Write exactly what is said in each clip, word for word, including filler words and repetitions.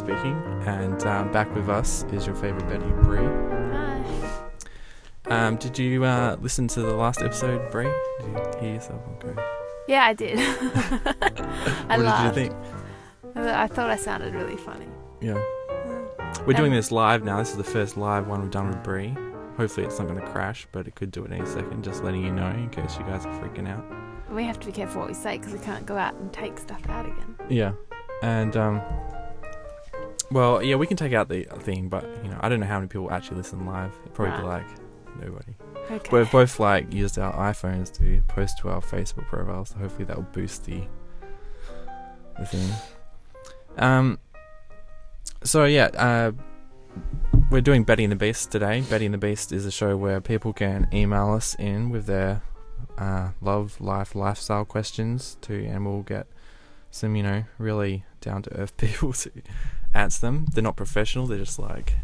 speaking, and um, back with us is your favourite Betty, Bree. Hi. Um, did you uh, listen to the last episode, Bree? Did you hear yourself on go? Yeah, I did. I what laughed. Did you think? I thought I sounded really funny. Yeah. Mm. We're um, doing this live now. This is the first live one we've done with Bree. Hopefully it's not going to crash, but it could do it any second. Just letting you know in case you guys are freaking out. We have to be careful what we say because we can't go out and take stuff out again. Yeah. And, um, well, yeah, we can take out the thing, but, you know, I don't know how many people actually listen live. It'd probably right. be like, nobody. Okay. We've both, like, used our iPhones to post to our Facebook profiles, so hopefully that will boost the, the thing. Um, so yeah, uh, we're doing Betty and the Beast today. Betty and the Beast is a show where people can email us in with their uh, love, life, lifestyle questions too, and we'll get some, you know, really down-to-earth people to answer them. They're not professional, they're just like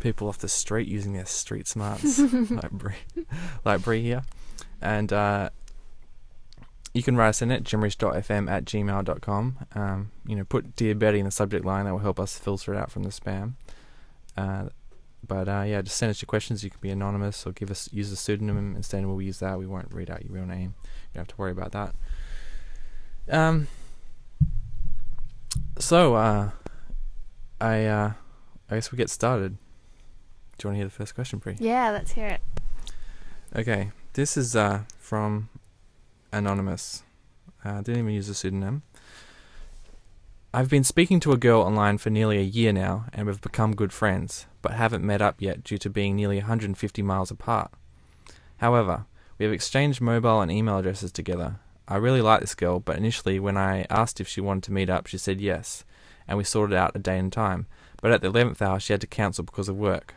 people off the street using their street smarts, like Bree, like Bree here. And uh, you can write us in at jimrish dot f m at gmail dot com. Um, you know, put Dear Betty in the subject line. That will help us filter it out from the spam. Uh, but uh, yeah, just send us your questions. You can be anonymous or give us use a pseudonym. Instead, we'll use that. We won't read out your real name. You don't have to worry about that. Um. So, uh, I uh, I guess we get started. Do you want to hear the first question, Bree? Yeah, let's hear it. Okay, this is uh from Anonymous. I uh, didn't even use a pseudonym. I've been speaking to a girl online for nearly a year now, and we've become good friends, but haven't met up yet due to being nearly one hundred fifty miles apart. However, we have exchanged mobile and email addresses together. I really like this girl, but initially when I asked if she wanted to meet up, she said yes, and we sorted out a day and time, but at the eleventh hour she had to cancel because of work.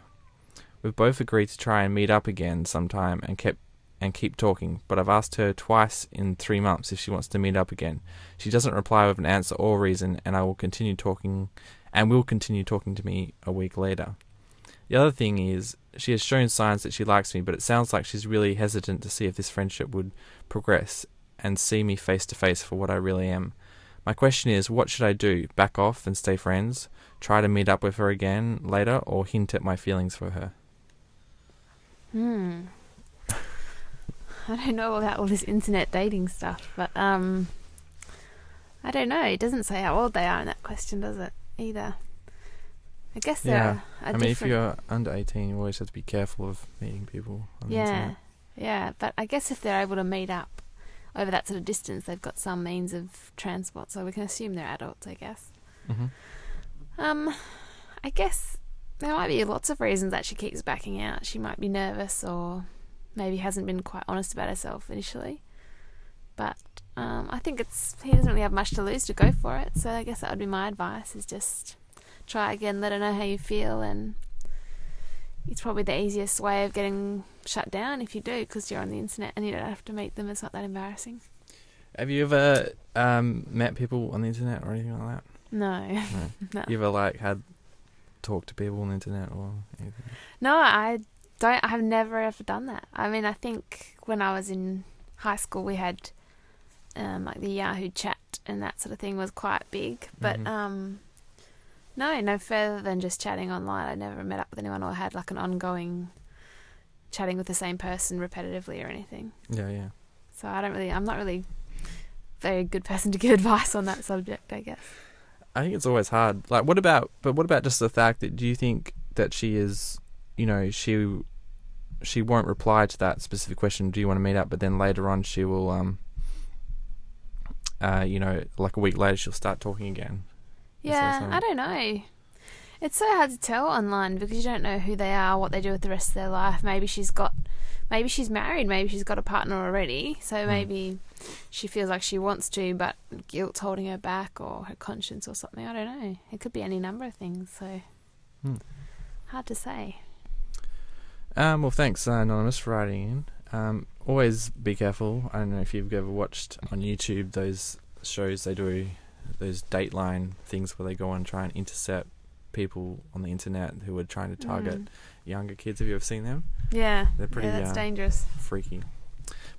We've both agreed to try and meet up again sometime and kept and keep talking, but I've asked her twice in three months if she wants to meet up again. She doesn't reply with an answer or reason, and I will continue talking, and will continue talking to me a week later. The other thing is, she has shown signs that she likes me, but it sounds like she's really hesitant to see if this friendship would progress and see me face to face for what I really am. My question is, what should I do? Back off and stay friends? Try to meet up with her again later, or hint at my feelings for her? Hmm. I don't know about all this internet dating stuff, but um, I don't know. It doesn't say how old they are in that question, does it? Either. I guess yeah. they're. I mean, if you're under eighteen, you always have to be careful of meeting people on yeah, the internet. Yeah, yeah. But I guess if they're able to meet up over that sort of distance, they've got some means of transport, so we can assume they're adults. I guess. Mm-hmm. Um, I guess there might be lots of reasons that she keeps backing out. She might be nervous or maybe hasn't been quite honest about herself initially. But um, I think it's he doesn't really have much to lose to go for it. So I guess that would be my advice, is just try again, let her know how you feel. And it's probably the easiest way of getting shut down if you do, because you're on the internet and you don't have to meet them. It's not that embarrassing. Have you ever um, met people on the internet or anything like that? No. no. no. You ever like had talk to people on the internet or anything? No, I... Don't I've never ever done that. I mean, I think when I was in high school, we had um, like the Yahoo chat and that sort of thing was quite big. But mm-hmm. um, no, no further than just chatting online. I never met up with anyone or had like an ongoing chatting with the same person repetitively or anything. Yeah, yeah. So I don't really. I'm not really a very good person to give advice on that subject, I guess. I think it's always hard. Like, what about? But what about just the fact that do you think that she is? You know, she she won't reply to that specific question, do you want to meet up? But then later on she will, um, uh, you know, like a week later she'll start talking again. Yeah, I don't know. It's so hard to tell online because you don't know who they are, what they do with the rest of their life. Maybe she's got, maybe she's married, maybe she's got a partner already. So mm. maybe she feels like she wants to, but guilt's holding her back or her conscience or something. I don't know. It could be any number of things. So mm. hard to say. Um, well, thanks, uh, Anonymous, for writing in. Um, always be careful. I don't know if you've ever watched on YouTube those shows they do, those Dateline things where they go and try and intercept people on the internet who are trying to target mm. younger kids. Have you ever seen them? Yeah. They're pretty yeah, that's uh, dangerous. Freaky.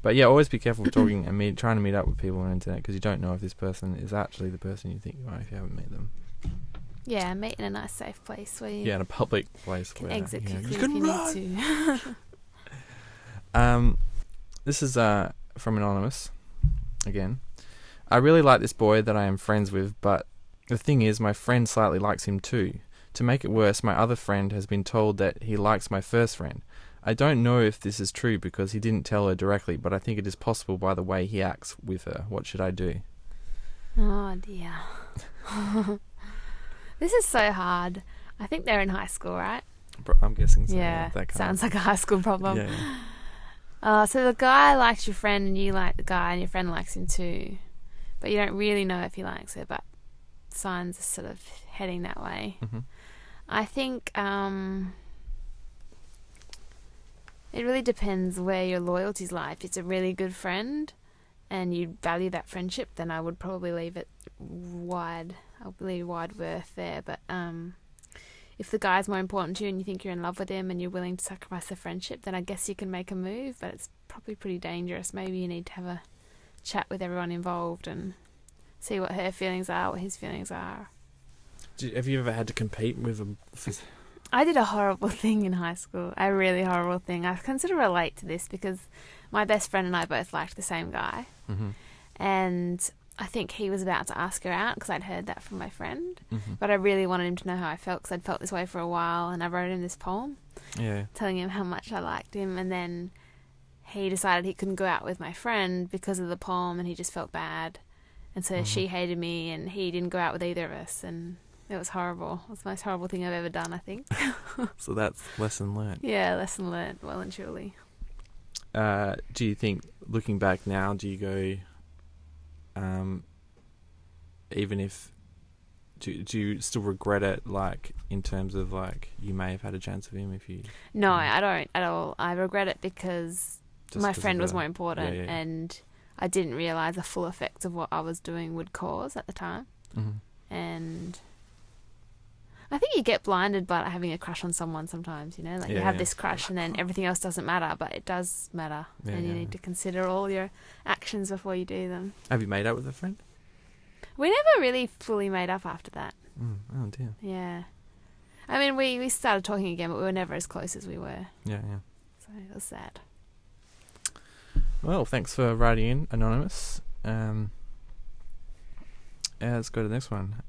But yeah, always be careful talking and meet, trying to meet up with people on the internet because you don't know if this person is actually the person you think you are if you haven't met them. Yeah, meet in a nice safe place where you yeah in a public place can where exit yeah, quickly you can if run. You need to. um, this is uh from anonymous again. I really like this boy that I am friends with, but the thing is, my friend slightly likes him too. To make it worse, my other friend has been told that he likes my first friend. I don't know if this is true because he didn't tell her directly, but I think it is possible by the way he acts with her. What should I do? Oh, dear. This is so hard. I think they're in high school, right? I'm guessing so. Yeah, that kind sounds of... like a high school problem. Yeah, yeah. Uh, so the guy likes your friend and you like the guy and your friend likes him too. But you don't really know if he likes her, but signs are sort of heading that way. Mm-hmm. I think... Um, It really depends where your loyalties lie. If it's a really good friend and you value that friendship, then I would probably leave it wide. I'll leave wide berth there. But um, if the guy's more important to you and you think you're in love with him and you're willing to sacrifice the friendship, then I guess you can make a move, but it's probably pretty dangerous. Maybe you need to have a chat with everyone involved and see what her feelings are, what his feelings are. Do you, have you ever had to compete with a... I did a horrible thing in high school, a really horrible thing. I can sort of relate to this because my best friend and I both liked the same guy. Mm-hmm. And I think he was about to ask her out because I'd heard that from my friend. Mm-hmm. But I really wanted him to know how I felt because I'd felt this way for a while, and I wrote him this poem yeah. telling him how much I liked him. And then he decided he couldn't go out with my friend because of the poem, and he just felt bad. And so mm-hmm. she hated me and he didn't go out with either of us, and... It was horrible. It was the most horrible thing I've ever done, I think. So that's lesson learned. Yeah, lesson learned, well and truly. Uh, do you think, looking back now, do you go, um, even if, do, do you still regret it, like, in terms of, like, you may have had a chance of him if you... No, um, I don't at all. I regret it because my friend was more important yeah, yeah. and I didn't realise the full effects of what I was doing would cause at the time. Mm-hmm. And... I think you get blinded by having a crush on someone sometimes, you know, like yeah, you have yeah. this crush and then everything else doesn't matter, but it does matter yeah, and you yeah. need to consider all your actions before you do them. Have you made up with a friend? We never really fully made up after that. Mm, oh, dear. Yeah. I mean, we, we started talking again, but we were never as close as we were. Yeah, yeah. So it was sad. Well, thanks for writing in, Anonymous. Um, yeah, let's go to the next one.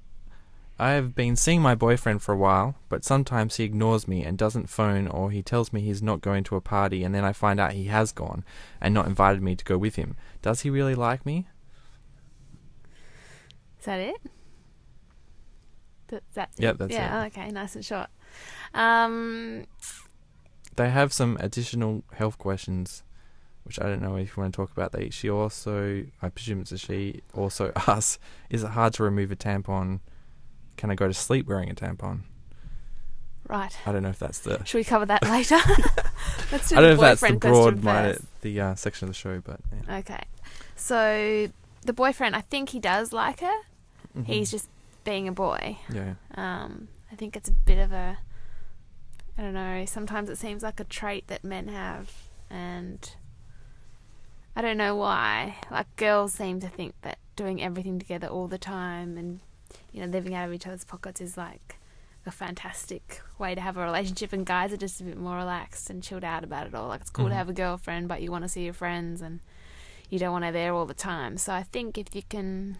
I have been seeing my boyfriend for a while, but sometimes he ignores me and doesn't phone, or he tells me he's not going to a party and then I find out he has gone and not invited me to go with him. Does he really like me? Is that it? Th- that yeah, that's yeah, it. Yeah, okay, nice and short. Um, they have some additional health questions, which I don't know if you want to talk about. They, she also, I presume it's a she, also asks, is it hard to remove a tampon? Can I go to sleep wearing a tampon? Right. I don't know if that's the... Should we cover that later? Let's do I don't know if that's the broad my, the uh, section of the show, but... Yeah. Okay. So, the boyfriend, I think he does like her. Mm-hmm. He's just being a boy. Yeah. Um, I think it's a bit of a... I don't know. Sometimes it seems like a trait that men have, and I don't know why. Like, girls seem to think that doing everything together all the time and... you know, living out of each other's pockets is like a fantastic way to have a relationship, and guys are just a bit more relaxed and chilled out about it all. Like, it's cool mm-hmm. to have a girlfriend, but you want to see your friends and you don't want her there all the time. So I think if you can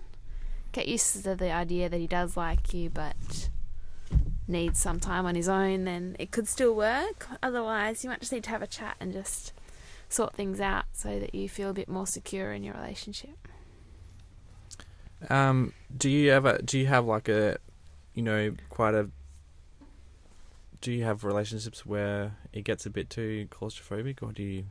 get used to the idea that he does like you but needs some time on his own, then it could still work. Otherwise, you might just need to have a chat and just sort things out so that you feel a bit more secure in your relationship. Um, do you ever, do you have like a, you know, quite a, do you have relationships where it gets a bit too claustrophobic, or do you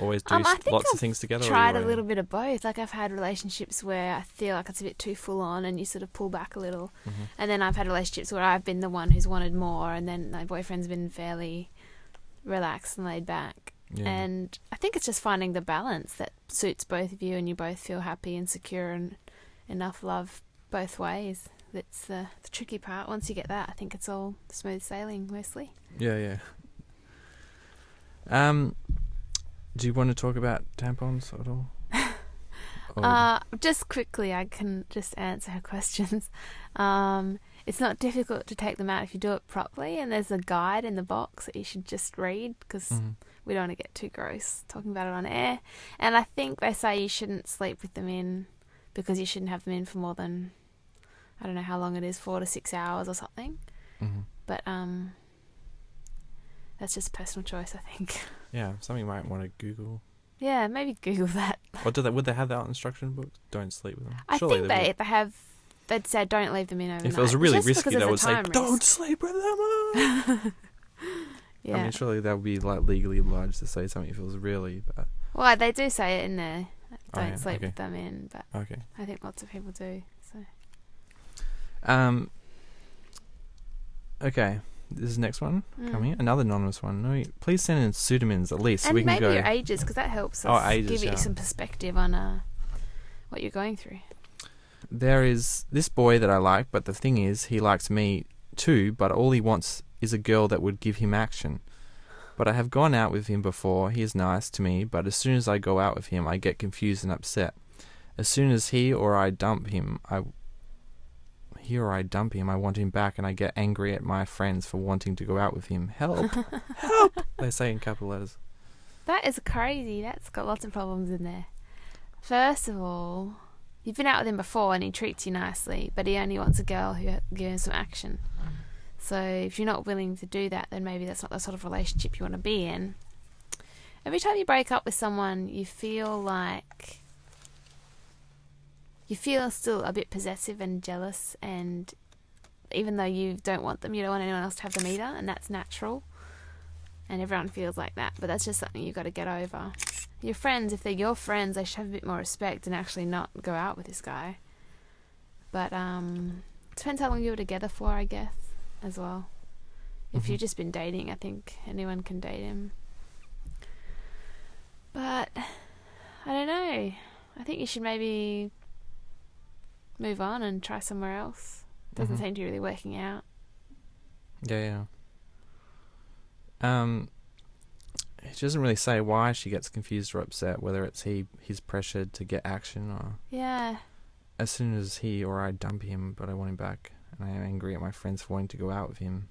always do um, lots I've of things together? I think I've tried a little bit of both. Like, I've had relationships where I feel like it's a bit too full on and you sort of pull back a little. Mm-hmm. And then I've had relationships where I've been the one who's wanted more, and then my boyfriend's been fairly relaxed and laid back. Yeah. And I think it's just finding the balance that suits both of you and you both feel happy and secure and... enough love both ways. That's the, the tricky part. Once you get that, I think it's all smooth sailing mostly. Yeah, yeah. Um, do you want to talk about tampons at all? uh, just quickly, I can just answer her questions. Um, it's not difficult to take them out if you do it properly, and there's a guide in the box that you should just read, because mm-hmm. we don't want to get too gross talking about it on air. And I think they say you shouldn't sleep with them in, because you shouldn't have them in for more than, I don't know how long it is, four to six hours or something. Mm-hmm. But um, that's just personal choice, I think. Yeah, something you might want to Google. Yeah, maybe Google that. Or do they, would they have that instruction book? Don't sleep with them. I Surely think they, they, they have... They'd say don't leave them in overnight. If it was really just risky, they would say risk. Don't sleep with them. Yeah. I mean, surely that would be like legally obliged to say something if it was really bad. Well, they do say it in there. Don't oh, yeah. sleep okay. with them in, but okay. I think lots of people do. So. Um. Okay, this is the next one mm. coming. Another anonymous one. No, please send in pseudonyms at least, so and we can go. And maybe your ages, because that helps us oh, ages, give yeah. you some perspective on uh, what you're going through. There is this boy that I like, but the thing is, he likes me too, but all he wants is a girl that would give him action. But I have gone out with him before. He is nice to me, but as soon as I go out with him, I get confused and upset. As soon as he or I dump him, I... He or I dump him, I want him back, and I get angry at my friends for wanting to go out with him. Help! Help! They say in capital letters. That is crazy. That's got lots of problems in there. First of all... You've been out with him before and he treats you nicely, but he only wants a girl who gives him some action. So if you're not willing to do that, then maybe that's not the sort of relationship you want to be in. Every time you break up with someone, you feel like... You feel still a bit possessive and jealous, and even though you don't want them, you don't want anyone else to have them either, and that's natural. And everyone feels like that, but that's just something you've got to get over. Your friends, if they're your friends, they should have a bit more respect and actually not go out with this guy. But um, depends how long you were together for, I guess, as well. If mm-hmm. you've just been dating, I think anyone can date him. But I don't know. I think you should maybe move on and try somewhere else. Doesn't mm-hmm. seem to be really working out. Yeah, yeah. Um... She doesn't really say why she gets confused or upset, whether it's he he's pressured to get action or... Yeah. As soon as he or I dump him, but I want him back, and I am angry at my friends for wanting to go out with him.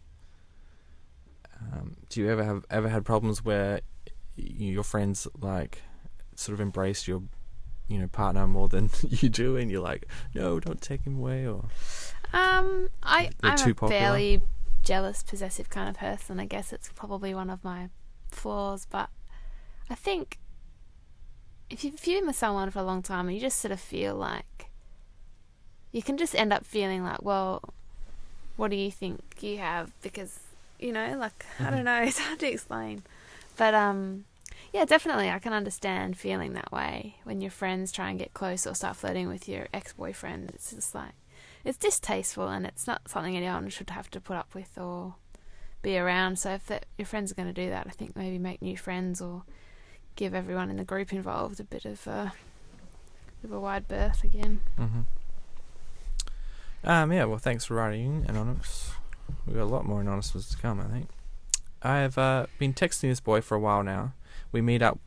Um, do you ever have ever had problems where your friends, like, sort of embrace your, you know, partner more than you do, and you're like, no, don't take him away, or... Um, I, I'm too a popular? fairly jealous, possessive kind of person. I guess it's probably one of my... flaws, but I think if you've been with someone for a long time and you just sort of feel like you can just end up feeling like, well, what do you think you have? Because, you know, like, mm-hmm. I don't know, it's hard to explain, but um yeah, definitely I can understand feeling that way when your friends try and get close or start flirting with your ex-boyfriend. It's just like, it's distasteful, and it's not something anyone should have to put up with or be around. So if that, your friends are going to do that, I think maybe make new friends or give everyone in the group involved a bit of a, a, bit of a wide berth again. Mm-hmm. Um, yeah, well, thanks for writing, Anonymous. We've got a lot more Anonymous to come, I think. I've uh, been texting this boy for a while now. We meet up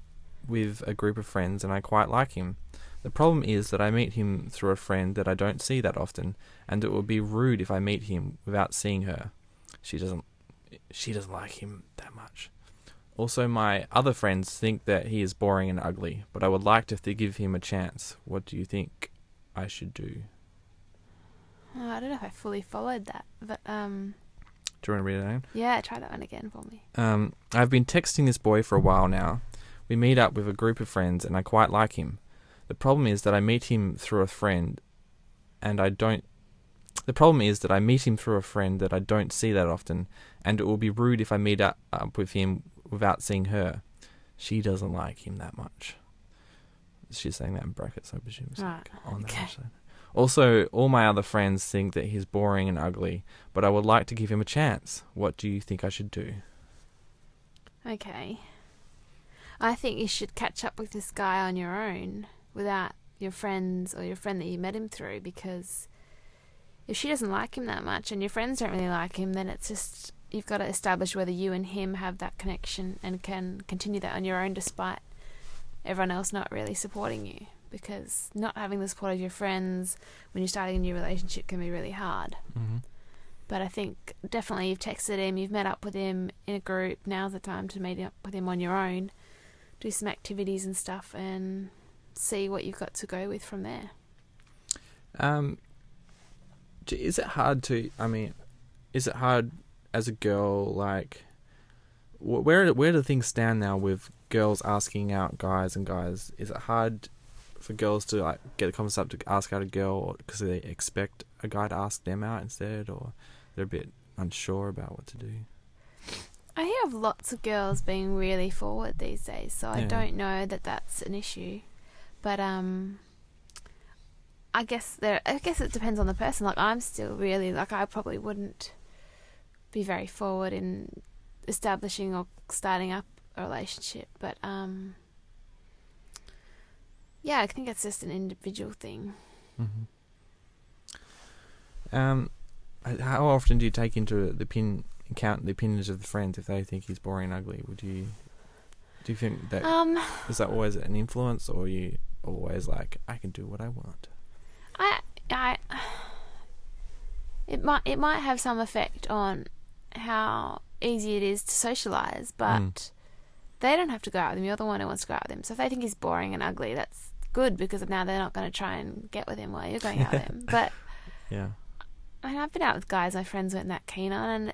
with a group of friends and I quite like him. The problem is that I meet him through a friend that I don't see that often, and it would be rude if I meet him without seeing her. She doesn't She doesn't like him that much. Also, my other friends think that he is boring and ugly, but I would like to th- give him a chance. What do you think I should do? Oh, I don't know if I fully followed that, but... um. Do you want to read it again? Yeah, try that one again for me. Um, I've been texting this boy for a while now. We meet up with a group of friends, and I quite like him. The problem is that I meet him through a friend, and I don't... The problem is that I meet him through a friend that I don't see that often, and it will be rude if I meet up with him without seeing her. She doesn't like him that much. She's saying that in brackets, I presume. It's like ah, on okay. that also, all my other friends think that he's boring and ugly, but I would like to give him a chance. What do you think I should do? Okay. I think you should catch up with this guy on your own without your friends or your friend that you met him through, because... If she doesn't like him that much and your friends don't really like him, then it's just, you've got to establish whether you and him have that connection and can continue that on your own despite everyone else not really supporting you, because not having the support of your friends when you're starting a new relationship can be really hard. Mm-hmm. But I think definitely you've texted him, you've met up with him in a group. Now's the time to meet up with him on your own, do some activities and stuff, and see what you've got to go with from there. Um, is it hard to, I mean, is it hard as a girl, like, where where do things stand now with girls asking out guys and guys? Is it hard for girls to, like, get the confidence up to ask out a girl because they expect a guy to ask them out instead, or they're a bit unsure about what to do? I hear of lots of girls being really forward these days, so yeah. I don't know that that's an issue. But um, I guess there. I guess it depends on the person. Like, I'm still really, like, I probably wouldn't be very forward in establishing or starting up a relationship. But um, yeah, I think it's just an individual thing. Mm-hmm. Um, how often do you take into the pin account the opinions of the friends if they think he's boring and ugly? Would you? Do you think that um, is that always an influence, or are you always like, I can do what I want? I, I, it might it might have some effect on how easy it is to socialise, but mm. they don't have to go out with him. You're the one who wants to go out with him. So if they think he's boring and ugly, that's good, because now they're not going to try and get with him while you're going out with him. But yeah, I mean, I've been out with guys my friends weren't that keen on, and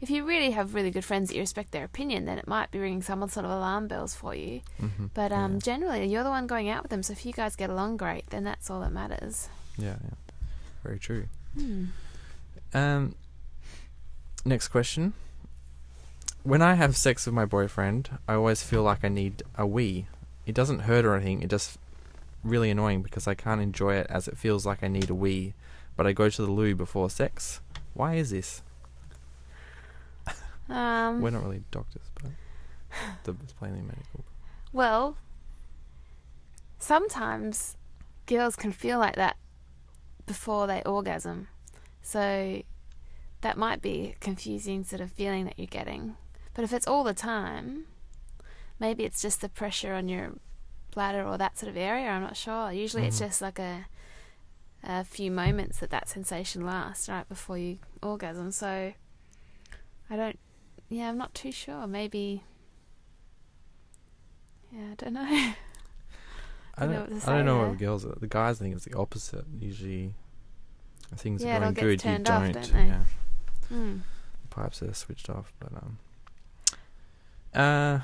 if you really have really good friends that you respect their opinion, then it might be ringing some sort of alarm bells for you. Mm-hmm. But um, yeah. generally, you're the one going out with them, so if you guys get along great, then that's all that matters. Yeah, yeah. Very true. Mm. Um, next question. When I have sex with my boyfriend, I always feel like I need a wee. It doesn't hurt or anything, it's just really annoying because I can't enjoy it as it feels like I need a wee, but I go to the loo before sex. Why is this? Um, We're not really doctors, but it's plainly medical. Well, sometimes girls can feel like that before they orgasm. So that might be a confusing sort of feeling that you're getting. But if it's all the time, maybe it's just the pressure on your bladder or that sort of area. I'm not sure. Usually mm-hmm. it's just like a, a few moments that that sensation lasts right before you orgasm. So I don't... Yeah, I'm not too sure. Maybe. Yeah, I don't know. I don't. I don't know, what, I don't know what the girls are. The guys, I think it's the opposite. Usually, things yeah, are going good. You don't. Off, don't they? Yeah. Mm. The pipes are switched off, but um. Uh,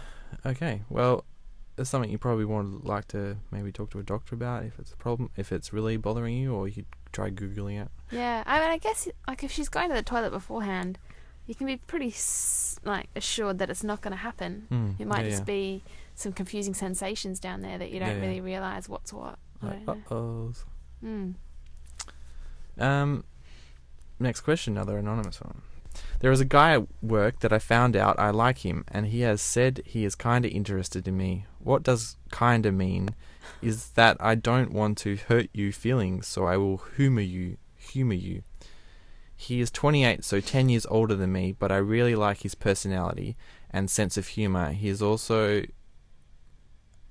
okay. Well, it's something you probably want to like to maybe talk to a doctor about if it's a problem, if it's really bothering you, or you could try googling it. Yeah, I mean, I guess like if she's going to the toilet beforehand, you can be pretty like assured that it's not going to happen. Mm, it might yeah, just yeah. be some confusing sensations down there that you don't yeah, really yeah. realise what's what. Like, uh-oh. Mm. Um, next question, another anonymous one. There is a guy at work that I found out I like him, and he has said he is kind of interested in me. What does kind of mean? Is that I don't want to hurt you feelings, so I will humour you, humour you. He is twenty-eight, so ten years older than me, but I really like his personality and sense of humour. He is also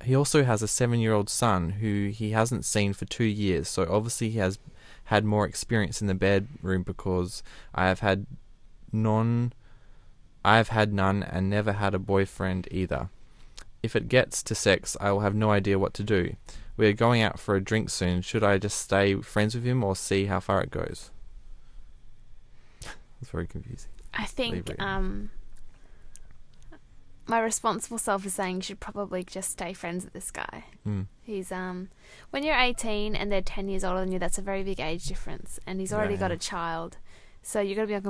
he also has a seven-year-old son who he hasn't seen for two years, so obviously he has had more experience in the bedroom because I have had none, I have had none and never had a boyfriend either. If it gets to sex, I will have no idea what to do. We are going out for a drink soon. Should I just stay friends with him or see how far it goes? It's very confusing. I think um, my responsible self is saying you should probably just stay friends with this guy. Mm. He's um, when you're eighteen and they're ten years older than you, that's a very big age difference, and he's already yeah, yeah. got a child. So you're going to be on